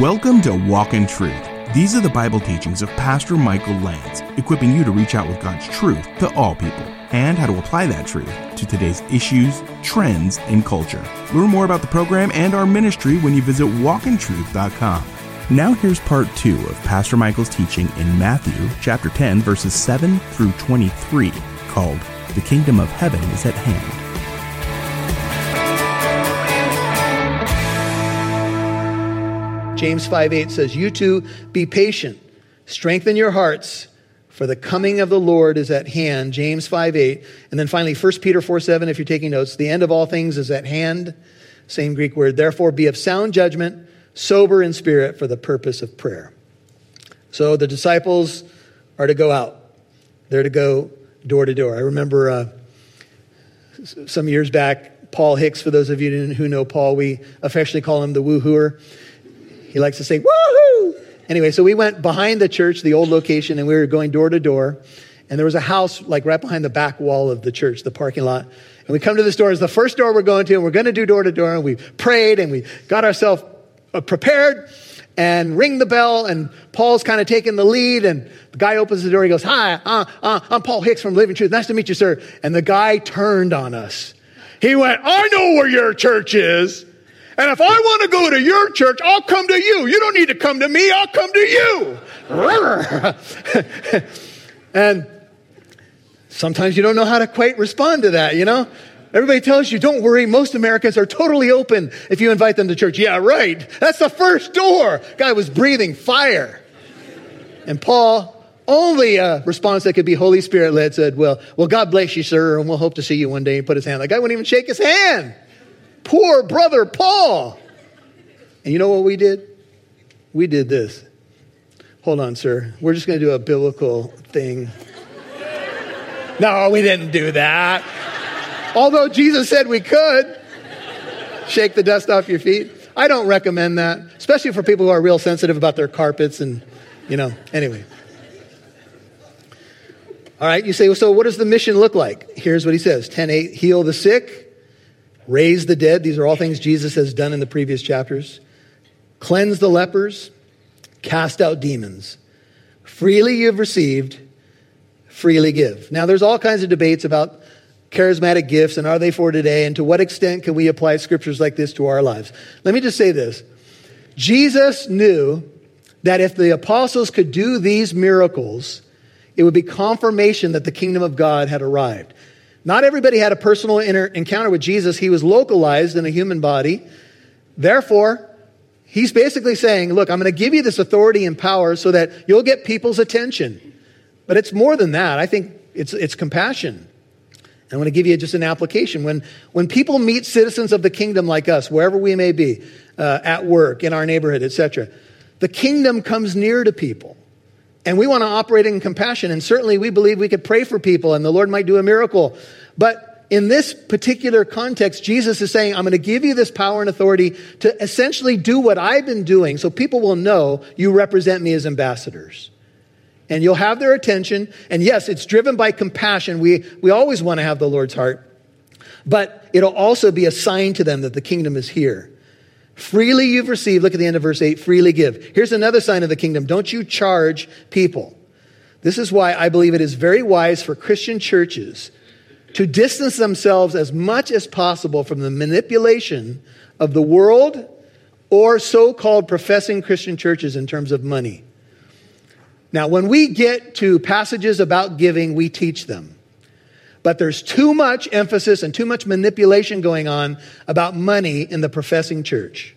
Welcome to Walk in Truth. These are the Bible teachings of Pastor Michael Lantz, equipping you to reach out with God's truth to all people and how to apply that truth to today's issues, trends, and culture. Learn more about the program and our ministry when you visit WalkInTruth.com. Now here's part 2 of Pastor Michael's teaching in Matthew chapter 10, verses 7 through 23, called The Kingdom of Heaven is at Hand. James 5:8 says, "You too, be patient, strengthen your hearts, for the coming of the Lord is at hand." James 5:8. And then finally, 1 Peter 4:7, if you're taking notes, "The end of all things is at hand." Same Greek word. "Therefore, be of sound judgment, sober in spirit for the purpose of prayer." So the disciples are to go out. They're to go door to door. I remember some years back, Paul Hicks, for those of you who know Paul, we affectionately call him the woo-hooer. He likes to say, "Woohoo!" Anyway, so we went behind the church, the old location, and we were going door to door. And there was a house like right behind the back wall of the church, the parking lot. And we come to this door. It's the first door we're going to, and we're going to do door to door. And we prayed, and we got ourselves prepared and ring the bell. And Paul's kind of taking the lead. And the guy opens the door. He goes, "Hi, I'm Paul Hicks from Living Truth. Nice to meet you, sir." And the guy turned on us. He went, "I know where your church is. And if I want to go to your church, I'll come to you. You don't need to come to me. I'll come to you." And sometimes you don't know how to quite respond to that, you know? Everybody tells you, "Don't worry. Most Americans are totally open if you invite them to church." Yeah, right. That's the first door. Guy was breathing fire. And Paul, only a response that could be Holy Spirit-led, said, well, "God bless you, sir, and we'll hope to see you one day." He put his hand. That guy wouldn't even shake his hand. Poor brother Paul. And you know what we did? We did this. "Hold on, sir. We're just going to do a biblical thing." No, we didn't do that. Although Jesus said we could. Shake the dust off your feet. I don't recommend that, especially for people who are real sensitive about their carpets and, you know, anyway. All right, you say, "Well, so what does the mission look like?" Here's what he says. 10:8, "Heal the sick. Raise the dead." These are all things Jesus has done in the previous chapters. "Cleanse the lepers. Cast out demons. Freely you've received, freely give." Now, there's all kinds of debates about charismatic gifts and are they for today and to what extent can we apply scriptures like this to our lives. Let me just say this. Jesus knew that if the apostles could do these miracles, it would be confirmation that the kingdom of God had arrived. Not everybody had a personal encounter with Jesus. He was localized in a human body. Therefore, he's basically saying, "Look, I'm going to give you this authority and power so that you'll get people's attention." But it's more than that. I think it's compassion. And I want to give you just an application. When people meet citizens of the kingdom like us, wherever we may be, at work, in our neighborhood, etc., the kingdom comes near to people. And we want to operate in compassion. And certainly we believe we could pray for people and the Lord might do a miracle. But in this particular context, Jesus is saying, "I'm going to give you this power and authority to essentially do what I've been doing so people will know you represent me as ambassadors." And you'll have their attention. And yes, it's driven by compassion. We always want to have the Lord's heart. But it'll also be a sign to them that the kingdom is here. "Freely you've received." Look at the end of verse 8. "Freely give." Here's another sign of the kingdom. Don't you charge people. This is why I believe it is very wise for Christian churches to distance themselves as much as possible from the manipulation of the world or so-called professing Christian churches in terms of money. Now, when we get to passages about giving, we teach them. But there's too much emphasis and too much manipulation going on about money in the professing church.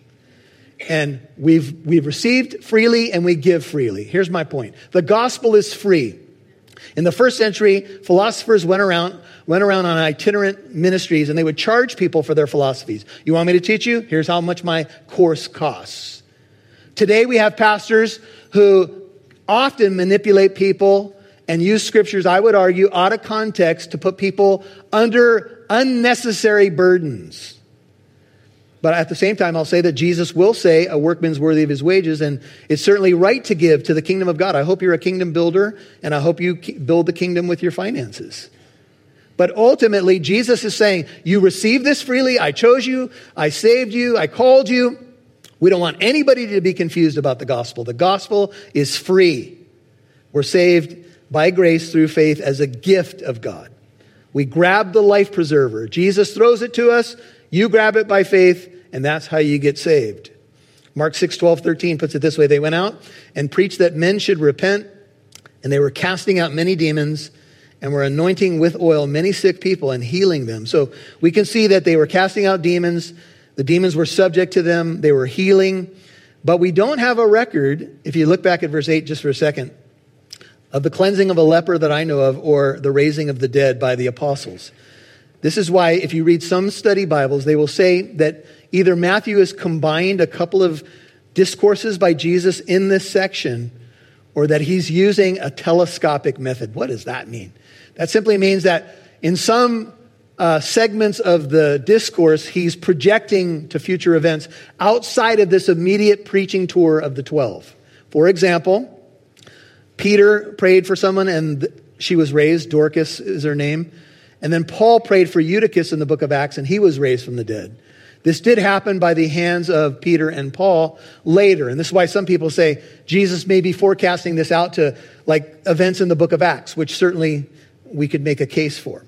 And we've received freely and we give freely. Here's my point. The gospel is free. In the first century, philosophers went around on itinerant ministries and they would charge people for their philosophies. "You want me to teach you? Here's how much my course costs." Today we have pastors who often manipulate people and use scriptures, I would argue, out of context to put people under unnecessary burdens. But at the same time, I'll say that Jesus will say a workman's worthy of his wages, and it's certainly right to give to the kingdom of God. I hope you're a kingdom builder, and I hope you build the kingdom with your finances. But ultimately, Jesus is saying, "You received this freely. I chose you. I saved you. I called you. We don't want anybody to be confused about the gospel. The gospel is free. We're saved by grace through faith as a gift of God. We grab the life preserver. Jesus throws it to us. You grab it by faith, and that's how you get saved. Mark 6:12-13 puts it this way. They went out and preached that men should repent, and they were casting out many demons and were anointing with oil many sick people and healing them. So we can see that they were casting out demons. The demons were subject to them. They were healing. But we don't have a record, if you look back at verse 8 just for a second, of the cleansing of a leper that I know of or the raising of the dead by the apostles. This is why if you read some study Bibles, they will say that either Matthew has combined a couple of discourses by Jesus in this section or that he's using a telescopic method. What does that mean? That simply means that in some segments of the discourse, he's projecting to future events outside of this immediate preaching tour of the 12. For example, Peter prayed for someone and she was raised. Dorcas is her name. And then Paul prayed for Eutychus in the book of Acts and he was raised from the dead. This did happen by the hands of Peter and Paul later. And this is why some people say Jesus may be forecasting this out to like events in the book of Acts, which certainly we could make a case for.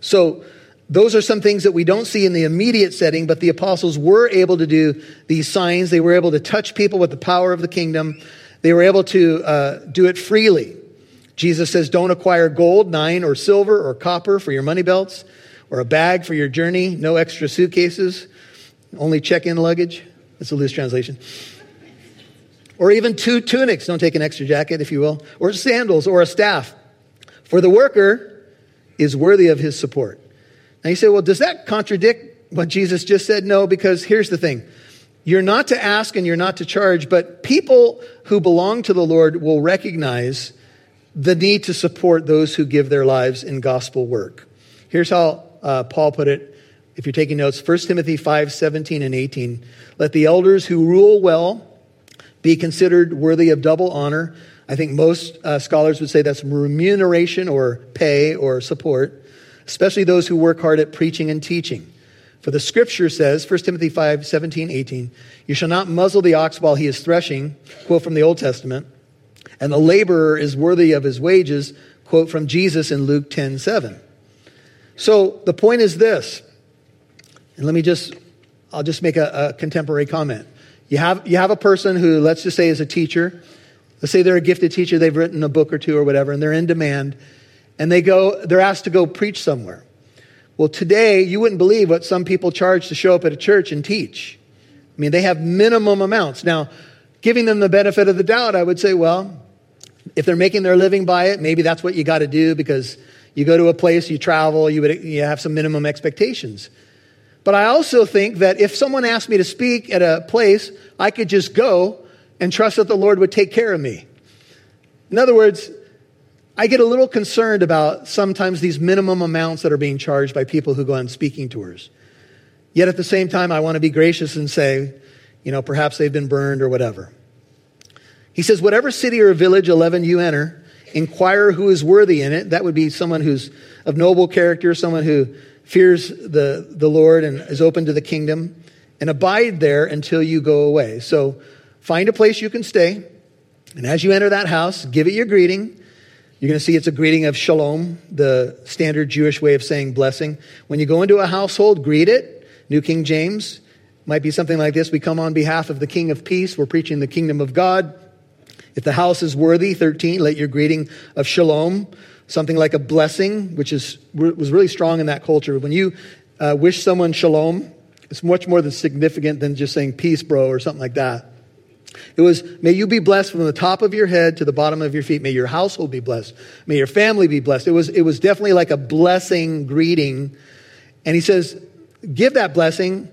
So those are some things that we don't see in the immediate setting, but the apostles were able to do these signs. They were able to touch people with the power of the kingdom. They were able to do it freely. Jesus says, don't acquire gold, 9, or silver, or copper for your money belts, or a bag for your journey, no extra suitcases, only check-in luggage. That's a loose translation. Or even 2 tunics, don't take an extra jacket, if you will, or sandals, or a staff. For the worker is worthy of his support. Now you say, well, does that contradict what Jesus just said? No, because here's the thing. You're not to ask and you're not to charge, but people who belong to the Lord will recognize the need to support those who give their lives in gospel work. Here's how Paul put it, if you're taking notes, 1 Timothy 5:17-18. Let the elders who rule well be considered worthy of double honor. I think most scholars would say that's remuneration or pay or support, especially those who work hard at preaching and teaching. For the scripture says, 1 Timothy 5:17-18, you shall not muzzle the ox while he is threshing, quote from the Old Testament, and the laborer is worthy of his wages, quote from Jesus in Luke 10:7. So the point is this, and I'll just make a contemporary comment. You have a person who, let's just say, is a teacher. Let's say they're a gifted teacher. They've written a book or two or whatever, and they're in demand, and they're asked to go preach somewhere. Well, today, you wouldn't believe what some people charge to show up at a church and teach. I mean, they have minimum amounts. Now, giving them the benefit of the doubt, I would say, well, if they're making their living by it, maybe that's what you got to do because you go to a place, you travel, you have some minimum expectations. But I also think that if someone asked me to speak at a place, I could just go and trust that the Lord would take care of me. In other words, I get a little concerned about sometimes these minimum amounts that are being charged by people who go on speaking tours. Yet at the same time, I want to be gracious and say, perhaps they've been burned or whatever. He says, whatever city or village 11 you enter, inquire who is worthy in it. That would be someone who's of noble character, someone who fears the Lord and is open to the kingdom, and abide there until you go away. So find a place you can stay, and as you enter that house, give it your greeting. You're going to see it's a greeting of shalom, the standard Jewish way of saying blessing. When you go into a household, greet it. New King James might be something like this. We come on behalf of the King of Peace. We're preaching the kingdom of God. If the house is worthy, 13, let your greeting of shalom, something like a blessing, which was really strong in that culture. When you wish someone shalom, it's much more significant than just saying peace, bro, or something like that. It was, may you be blessed from the top of your head to the bottom of your feet. May your household be blessed. May your family be blessed. It was definitely like a blessing greeting. And he says, give that blessing,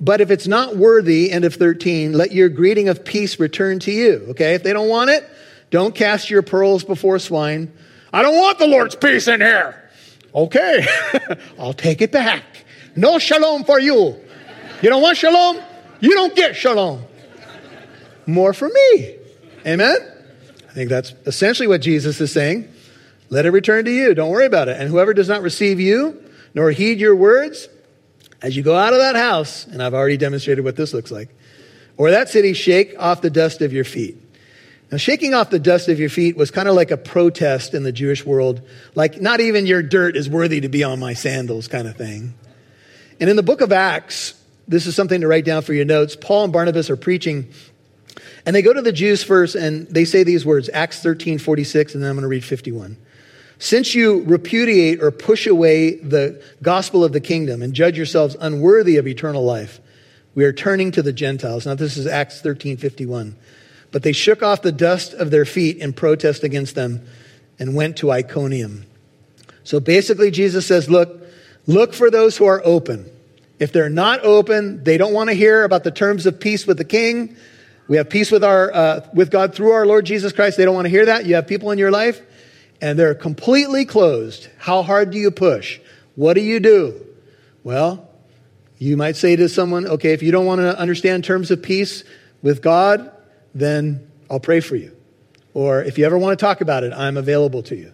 but if it's not worthy, end of 13, let your greeting of peace return to you, okay? If they don't want it, don't cast your pearls before swine. I don't want the Lord's peace in here. Okay, I'll take it back. No shalom for you. You don't want shalom? You don't get shalom. More for me. Amen? I think that's essentially what Jesus is saying. Let it return to you. Don't worry about it. And whoever does not receive you nor heed your words, as you go out of that house, and I've already demonstrated what this looks like, Or that city, shake off the dust of your feet. Now, shaking off the dust of your feet was kind of like a protest in the Jewish world, like not even your dirt is worthy to be on my sandals kind of thing. And in the book of Acts, this is something to write down for your notes. Paul and Barnabas are preaching, and they go to the Jews first, and they say these words, Acts 13:46, and then I'm going to read 51. Since you repudiate or push away the gospel of the kingdom and judge yourselves unworthy of eternal life, we are turning to the Gentiles. Now, this is Acts 13:51. But they shook off the dust of their feet in protest against them and went to Iconium. So basically, Jesus says, look for those who are open. If they're not open, they don't want to hear about the terms of peace with the king. We have peace with our with God through our Lord Jesus Christ. They don't want to hear that. You have people in your life, and they're completely closed. How hard do you push? What do you do? Well, you might say to someone, okay, if you don't want to understand terms of peace with God, then I'll pray for you. Or if you ever want to talk about it, I'm available to you.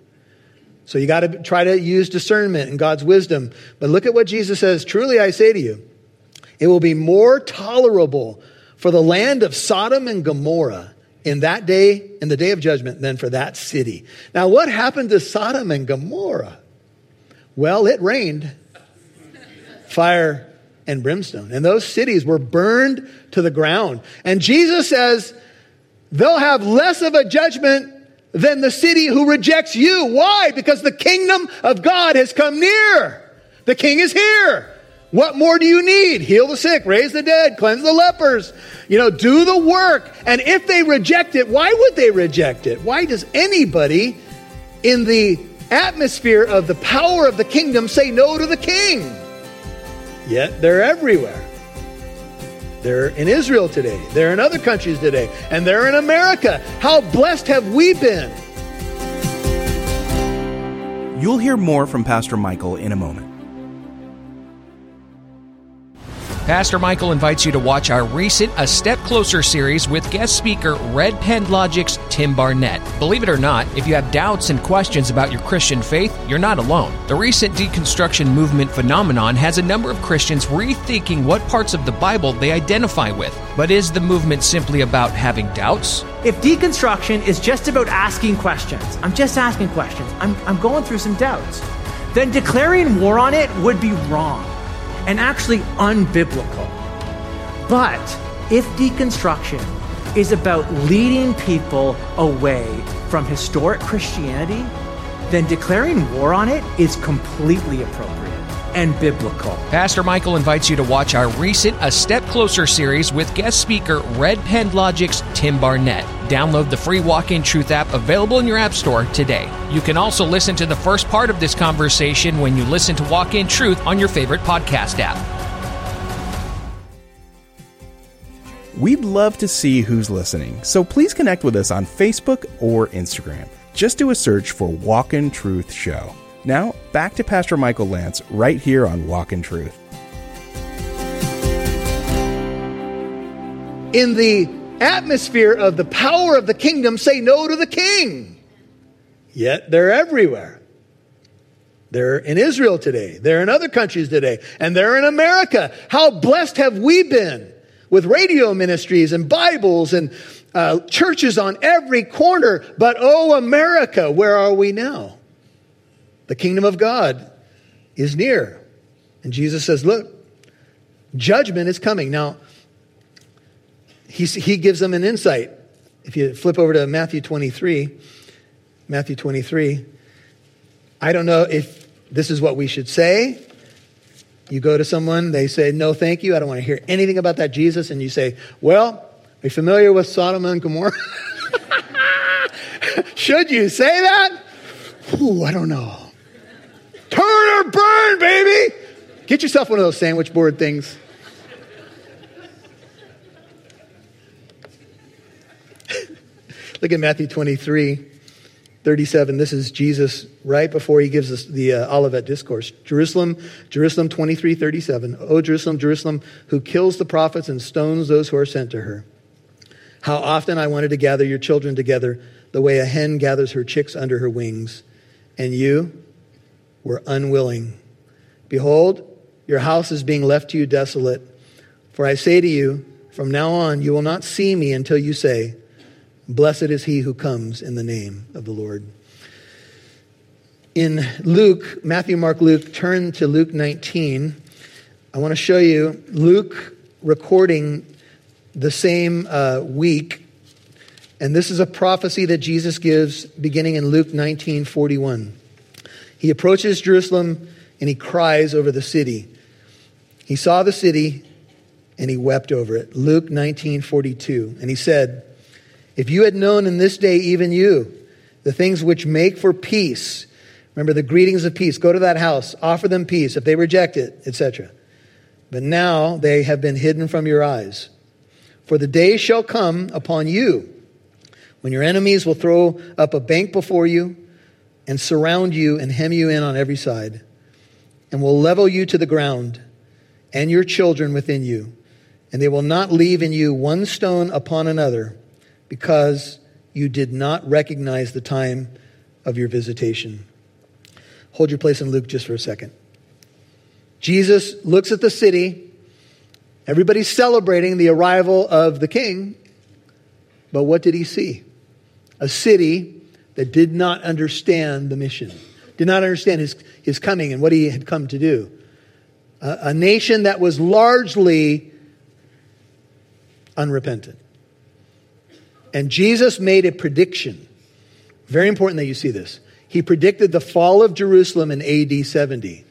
So you got to try to use discernment and God's wisdom. But look at what Jesus says. Truly, I say to you, it will be more tolerable for the land of Sodom and Gomorrah in that day, in the day of judgment, than for that city. Now, what happened to Sodom and Gomorrah? Well, it rained fire and brimstone, and those cities were burned to the ground. And Jesus says, they'll have less of a judgment than the city who rejects you. Why? Because the kingdom of God has come near. The king is here. What more do you need? Heal the sick, raise the dead, cleanse the lepers, do the work. And if they reject it, why would they reject it? Why does anybody in the atmosphere of the power of the kingdom say no to the king? Yet they're everywhere. They're in Israel today. They're in other countries today. And they're in America. How blessed have we been? You'll hear more from Pastor Michael in a moment. Pastor Michael invites you to watch our recent A Step Closer series with guest speaker Red Pen Logic's Tim Barnett. Believe it or not, if you have doubts and questions about your Christian faith, you're not alone. The recent deconstruction movement phenomenon has a number of Christians rethinking what parts of the Bible they identify with. But is the movement simply about having doubts? If deconstruction is just about asking questions, I'm going through some doubts, then declaring war on it would be wrong. And actually unbiblical. But if deconstruction is about leading people away from historic Christianity, then declaring war on it is completely appropriate and biblical. Pastor Michael invites you to watch our recent A Step Closer series with guest speaker Red Pen Logic's Tim Barnett. Download the free Walk in Truth app available in your app store today. You can also listen to the first part of this conversation when you listen to Walk in Truth on your favorite podcast app. We'd love to see who's listening, so please connect with us on Facebook or Instagram. Just do a search for Walk in Truth Show. Now, back to Pastor Michael Lantz right here on Walk in Truth. In the atmosphere of the power of the kingdom, say no to the king. Yet they're everywhere. They're in Israel today. They're in other countries today. And they're in America. How blessed have we been with radio ministries and Bibles and churches on every corner. But oh, America, where are we now? The kingdom of God is near. And Jesus says, look, judgment is coming. Now, he gives them an insight. If you flip over to Matthew 23, I don't know if this is what we should say. You go to someone, they say, no, thank you. I don't want to hear anything about that Jesus. And you say, well, are you familiar with Sodom and Gomorrah? Should you say that? Ooh, I don't know. Turn or burn, baby. Get yourself one of those sandwich board things. Look at Matthew 23:37. This is Jesus right before he gives us the Olivet Discourse. Jerusalem 23:37. O Jerusalem, Jerusalem, who kills the prophets and stones those who are sent to her. How often I wanted to gather your children together the way a hen gathers her chicks under her wings. And you were unwilling. Behold, your house is being left to you desolate. For I say to you, From now on, you will not see me until you say, blessed is he who comes in the name of the Lord." In Luke, Matthew, Mark, Luke, turn to Luke 19. I want to show you Luke recording the same week. And this is a prophecy that Jesus gives beginning in Luke 19:41. He approaches Jerusalem and he cries over the city. He saw the city and he wept over it. Luke 19:42. And he said, "If you had known in this day, even you, the things which make for peace," remember the greetings of peace, go to that house, offer them peace, if they reject it, etc. "But now they have been hidden from your eyes. For the day shall come upon you when your enemies will throw up a bank before you and surround you and hem you in on every side, and will level you to the ground and your children within you, and they will not leave in you one stone upon another, because you did not recognize the time of your visitation." Hold your place in Luke just for a second. Jesus looks at the city. Everybody's celebrating the arrival of the king. But what did he see? A city that did not understand the mission, did not understand his coming and what he had come to do. A nation that was largely unrepentant. And Jesus made a prediction. Very important that you see this. He predicted the fall of Jerusalem in AD 70,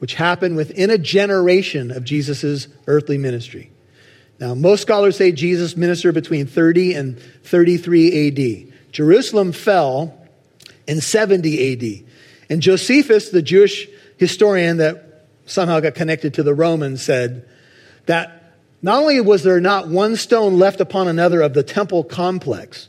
which happened within a generation of Jesus' earthly ministry. Now, most scholars say Jesus ministered between 30 and 33 AD. Jerusalem fell in 70 AD. And Josephus, the Jewish historian that somehow got connected to the Romans, said that not only was there not one stone left upon another of the temple complex,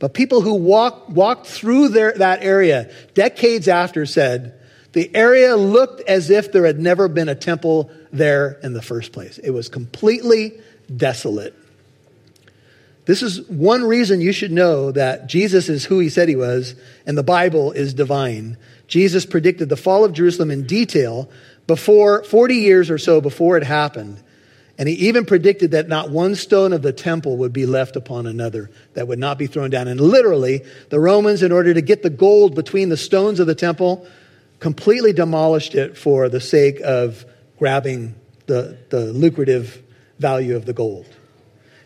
but people who walked through that area decades after said the area looked as if there had never been a temple there in the first place. It was completely desolate. This is one reason you should know that Jesus is who he said he was, and the Bible is divine. Jesus predicted the fall of Jerusalem in detail before 40 years or so before it happened. And he even predicted that not one stone of the temple would be left upon another, that would not be thrown down. And literally, the Romans, in order to get the gold between the stones of the temple, completely demolished it for the sake of grabbing the lucrative value of the gold.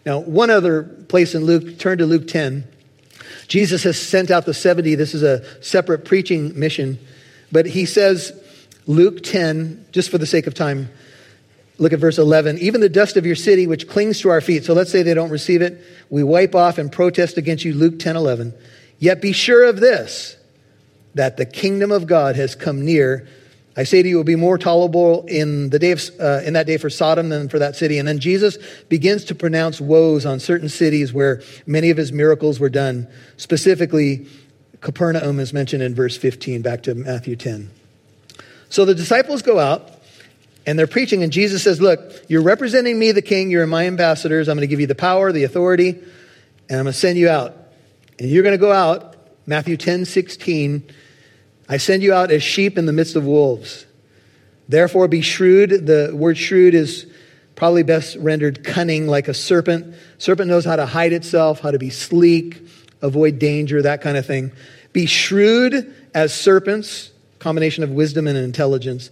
Now, one other place in Luke, turn to Luke 10. Jesus has sent out the 70. This is a separate preaching mission. But he says, Luke 10, just for the sake of time, look at verse 11. "Even the dust of your city, which clings to our feet." So let's say they don't receive it. "We wipe off and protest against you." Luke 10:11. "Yet be sure of this, that the kingdom of God has come near. I say to you, it will be more tolerable in the day of, in that day for Sodom than for that city." And then Jesus begins to pronounce woes on certain cities where many of his miracles were done. Specifically, Capernaum is mentioned in verse 15, back to Matthew 10. So the disciples go out, and they're preaching, and Jesus says, look, you're representing me, the king. You're my ambassadors. I'm going to give you the power, the authority, and I'm going to send you out. And you're going to go out, Matthew 10:16, "I send you out as sheep in the midst of wolves. Therefore be shrewd." The word shrewd is probably best rendered cunning, like a serpent. Serpent knows how to hide itself, how to be sleek, avoid danger, that kind of thing. "Be shrewd as serpents," combination of wisdom and intelligence,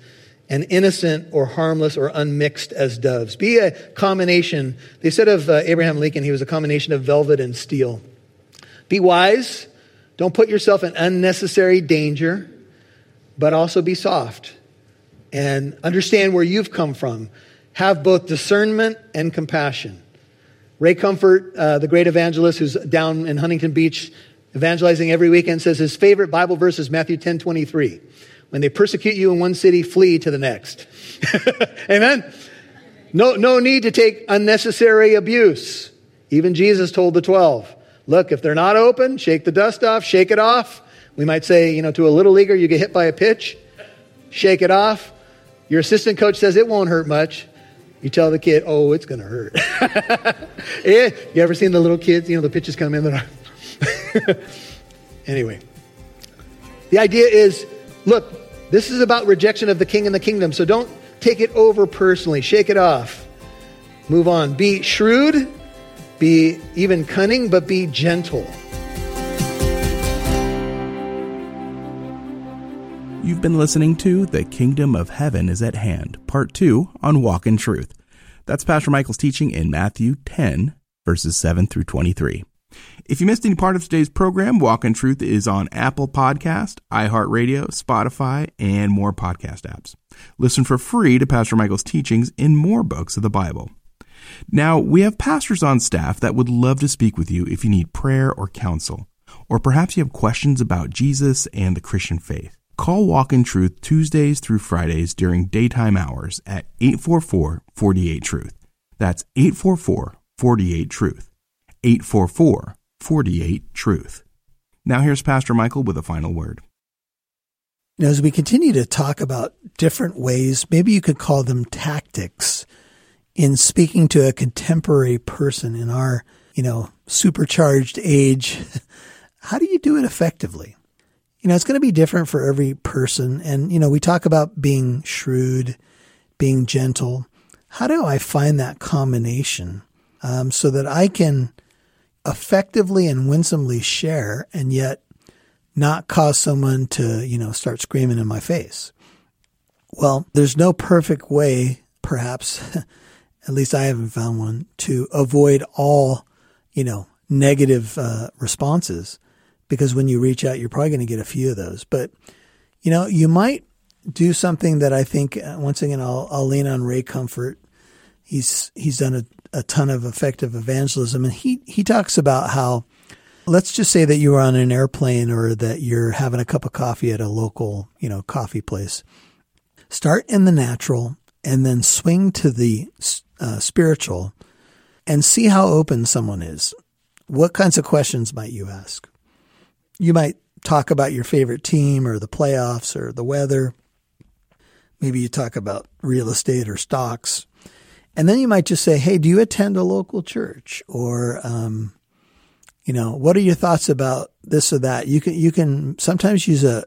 "and innocent or harmless or unmixed as doves." Be a combination. They said of Abraham Lincoln, he was a combination of velvet and steel. Be wise. Don't put yourself in unnecessary danger, but also be soft and understand where you've come from. Have both discernment and compassion. Ray Comfort, the great evangelist who's down in Huntington Beach evangelizing every weekend, says his favorite Bible verse is Matthew 10:23. "When they persecute you in one city, flee to the next." Amen? No need to take unnecessary abuse. Even Jesus told the 12, look, if they're not open, shake the dust off, shake it off. We might say, to a little leaguer, you get hit by a pitch, shake it off. Your assistant coach says it won't hurt much. You tell the kid, oh, it's going to hurt. You ever seen the little kids, the pitches come in. Anyway, the idea is, look, this is about rejection of the king and the kingdom, so don't take it over personally. Shake it off. Move on. Be shrewd, be even cunning, but be gentle. You've been listening to The Kingdom of Heaven is at Hand, Part 2 on Walk in Truth. That's Pastor Michael's teaching in Matthew 10, verses 7 through 23. If you missed any part of today's program, Walk in Truth is on Apple Podcast, iHeartRadio, Spotify, and more podcast apps. Listen for free to Pastor Michael's teachings in more books of the Bible. Now, we have pastors on staff that would love to speak with you if you need prayer or counsel, or perhaps you have questions about Jesus and the Christian faith. Call Walk in Truth Tuesdays through Fridays during daytime hours at 844-48-TRUTH. That's 844-48-TRUTH. 844-48-TRUTH. Now here's Pastor Michael with a final word. Now, as we continue to talk about different ways, maybe you could call them tactics, in speaking to a contemporary person in our, supercharged age, how do you do it effectively? It's going to be different for every person. And, we talk about being shrewd, being gentle. How do I find that combination so that I can effectively and winsomely share and yet not cause someone to, start screaming in my face? Well, there's no perfect way, perhaps, at least I haven't found one, to avoid all, negative responses. Because when you reach out, you're probably going to get a few of those. But, you might do something that I think, once again, I'll lean on Ray Comfort. He's done a ton of effective evangelism. And he talks about how, let's just say that you were on an airplane or that you're having a cup of coffee at a local, coffee place. Start in the natural and then swing to the spiritual and see how open someone is. What kinds of questions might you ask? You might talk about your favorite team or the playoffs or the weather. Maybe you talk about real estate or stocks. And then you might just say, hey, do you attend a local church? Or, what are your thoughts about this or that? You can sometimes use a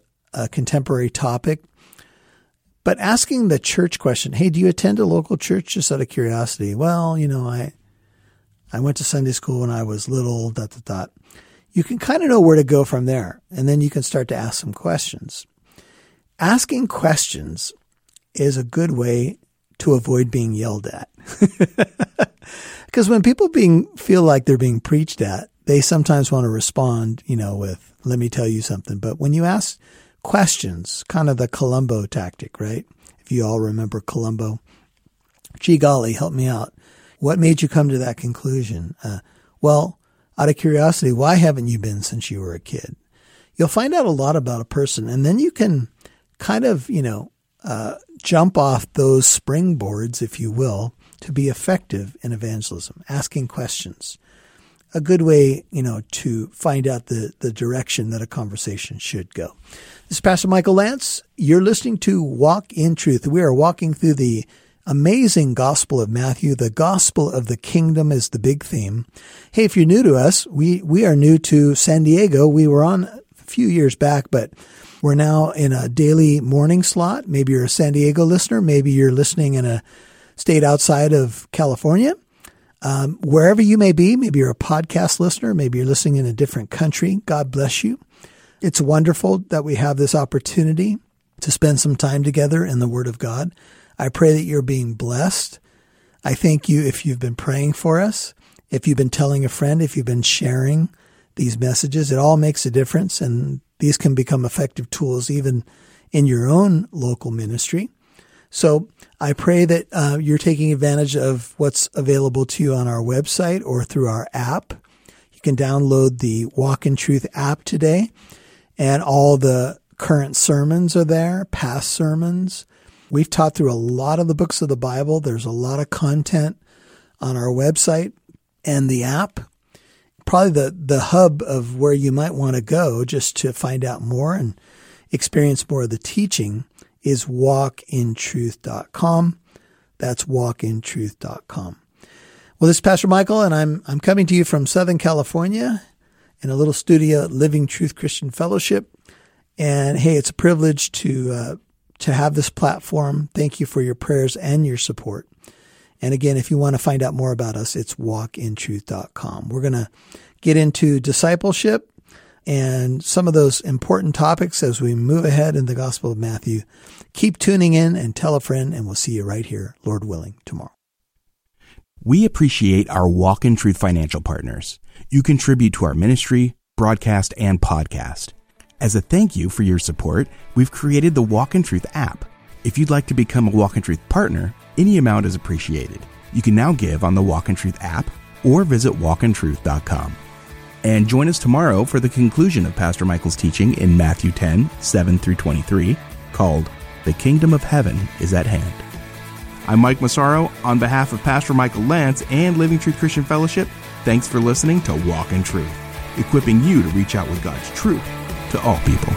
contemporary topic, but asking the church question, hey, do you attend a local church? Just out of curiosity. Well, I went to Sunday school when I was little, . You can kind of know where to go from there, and then you can start to ask some questions. Asking questions is a good way to avoid being yelled at. Because when people feel like they're being preached at, they sometimes want to respond, with, let me tell you something. But when you ask questions, kind of the Columbo tactic, right? If you all remember Columbo, gee golly, help me out. What made you come to that conclusion? Out of curiosity, why haven't you been since you were a kid? You'll find out a lot about a person, and then you can kind of, jump off those springboards, if you will, to be effective in evangelism, asking questions. A good way, to find out the direction that a conversation should go. This is Pastor Michael Lantz. You're listening to Walk in Truth. We are walking through the amazing Gospel of Matthew. The Gospel of the Kingdom is the big theme. Hey, if you're new to us, we are new to San Diego. We were on a few years back, but we're now in a daily morning slot. Maybe you're a San Diego listener. Maybe you're listening in a state outside of California. Wherever you may be, maybe you're a podcast listener. Maybe you're listening in a different country. God bless you. It's wonderful that we have this opportunity to spend some time together in the Word of God. I pray that you're being blessed. I thank you if you've been praying for us, if you've been telling a friend, if you've been sharing these messages. It all makes a difference, and these can become effective tools even in your own local ministry. So I pray that you're taking advantage of what's available to you on our website or through our app. You can download the Walk in Truth app today, and all the current sermons are there, past sermons. We've taught through a lot of the books of the Bible. There's a lot of content on our website and the app. Probably the hub of where you might want to go just to find out more and experience more of the teaching is WalkInTruth.com. That's WalkInTruth.com. Well, this is Pastor Michael, and I'm coming to you from Southern California in a little studio at Living Truth Christian Fellowship. And hey, it's a privilege to have this platform. Thank you for your prayers and your support. And again, if you want to find out more about us, it's walkintruth.com. We're going to get into discipleship and some of those important topics as we move ahead in the Gospel of Matthew. Keep tuning in and tell a friend, and we'll see you right here, Lord willing, tomorrow. We appreciate our Walk in Truth financial partners. You contribute to our ministry, broadcast, and podcast. As a thank you for your support, we've created the Walk in Truth app. If you'd like to become a Walk in Truth partner, any amount is appreciated. You can now give on the Walk in Truth app or visit walkintruth.com. And join us tomorrow for the conclusion of Pastor Michael's teaching in Matthew 10:7 through 23, called The Kingdom of Heaven is at Hand. I'm Mike Massaro. On behalf of Pastor Michael Lantz and Living Truth Christian Fellowship, thanks for listening to Walk in Truth, equipping you to reach out with God's truth to all people.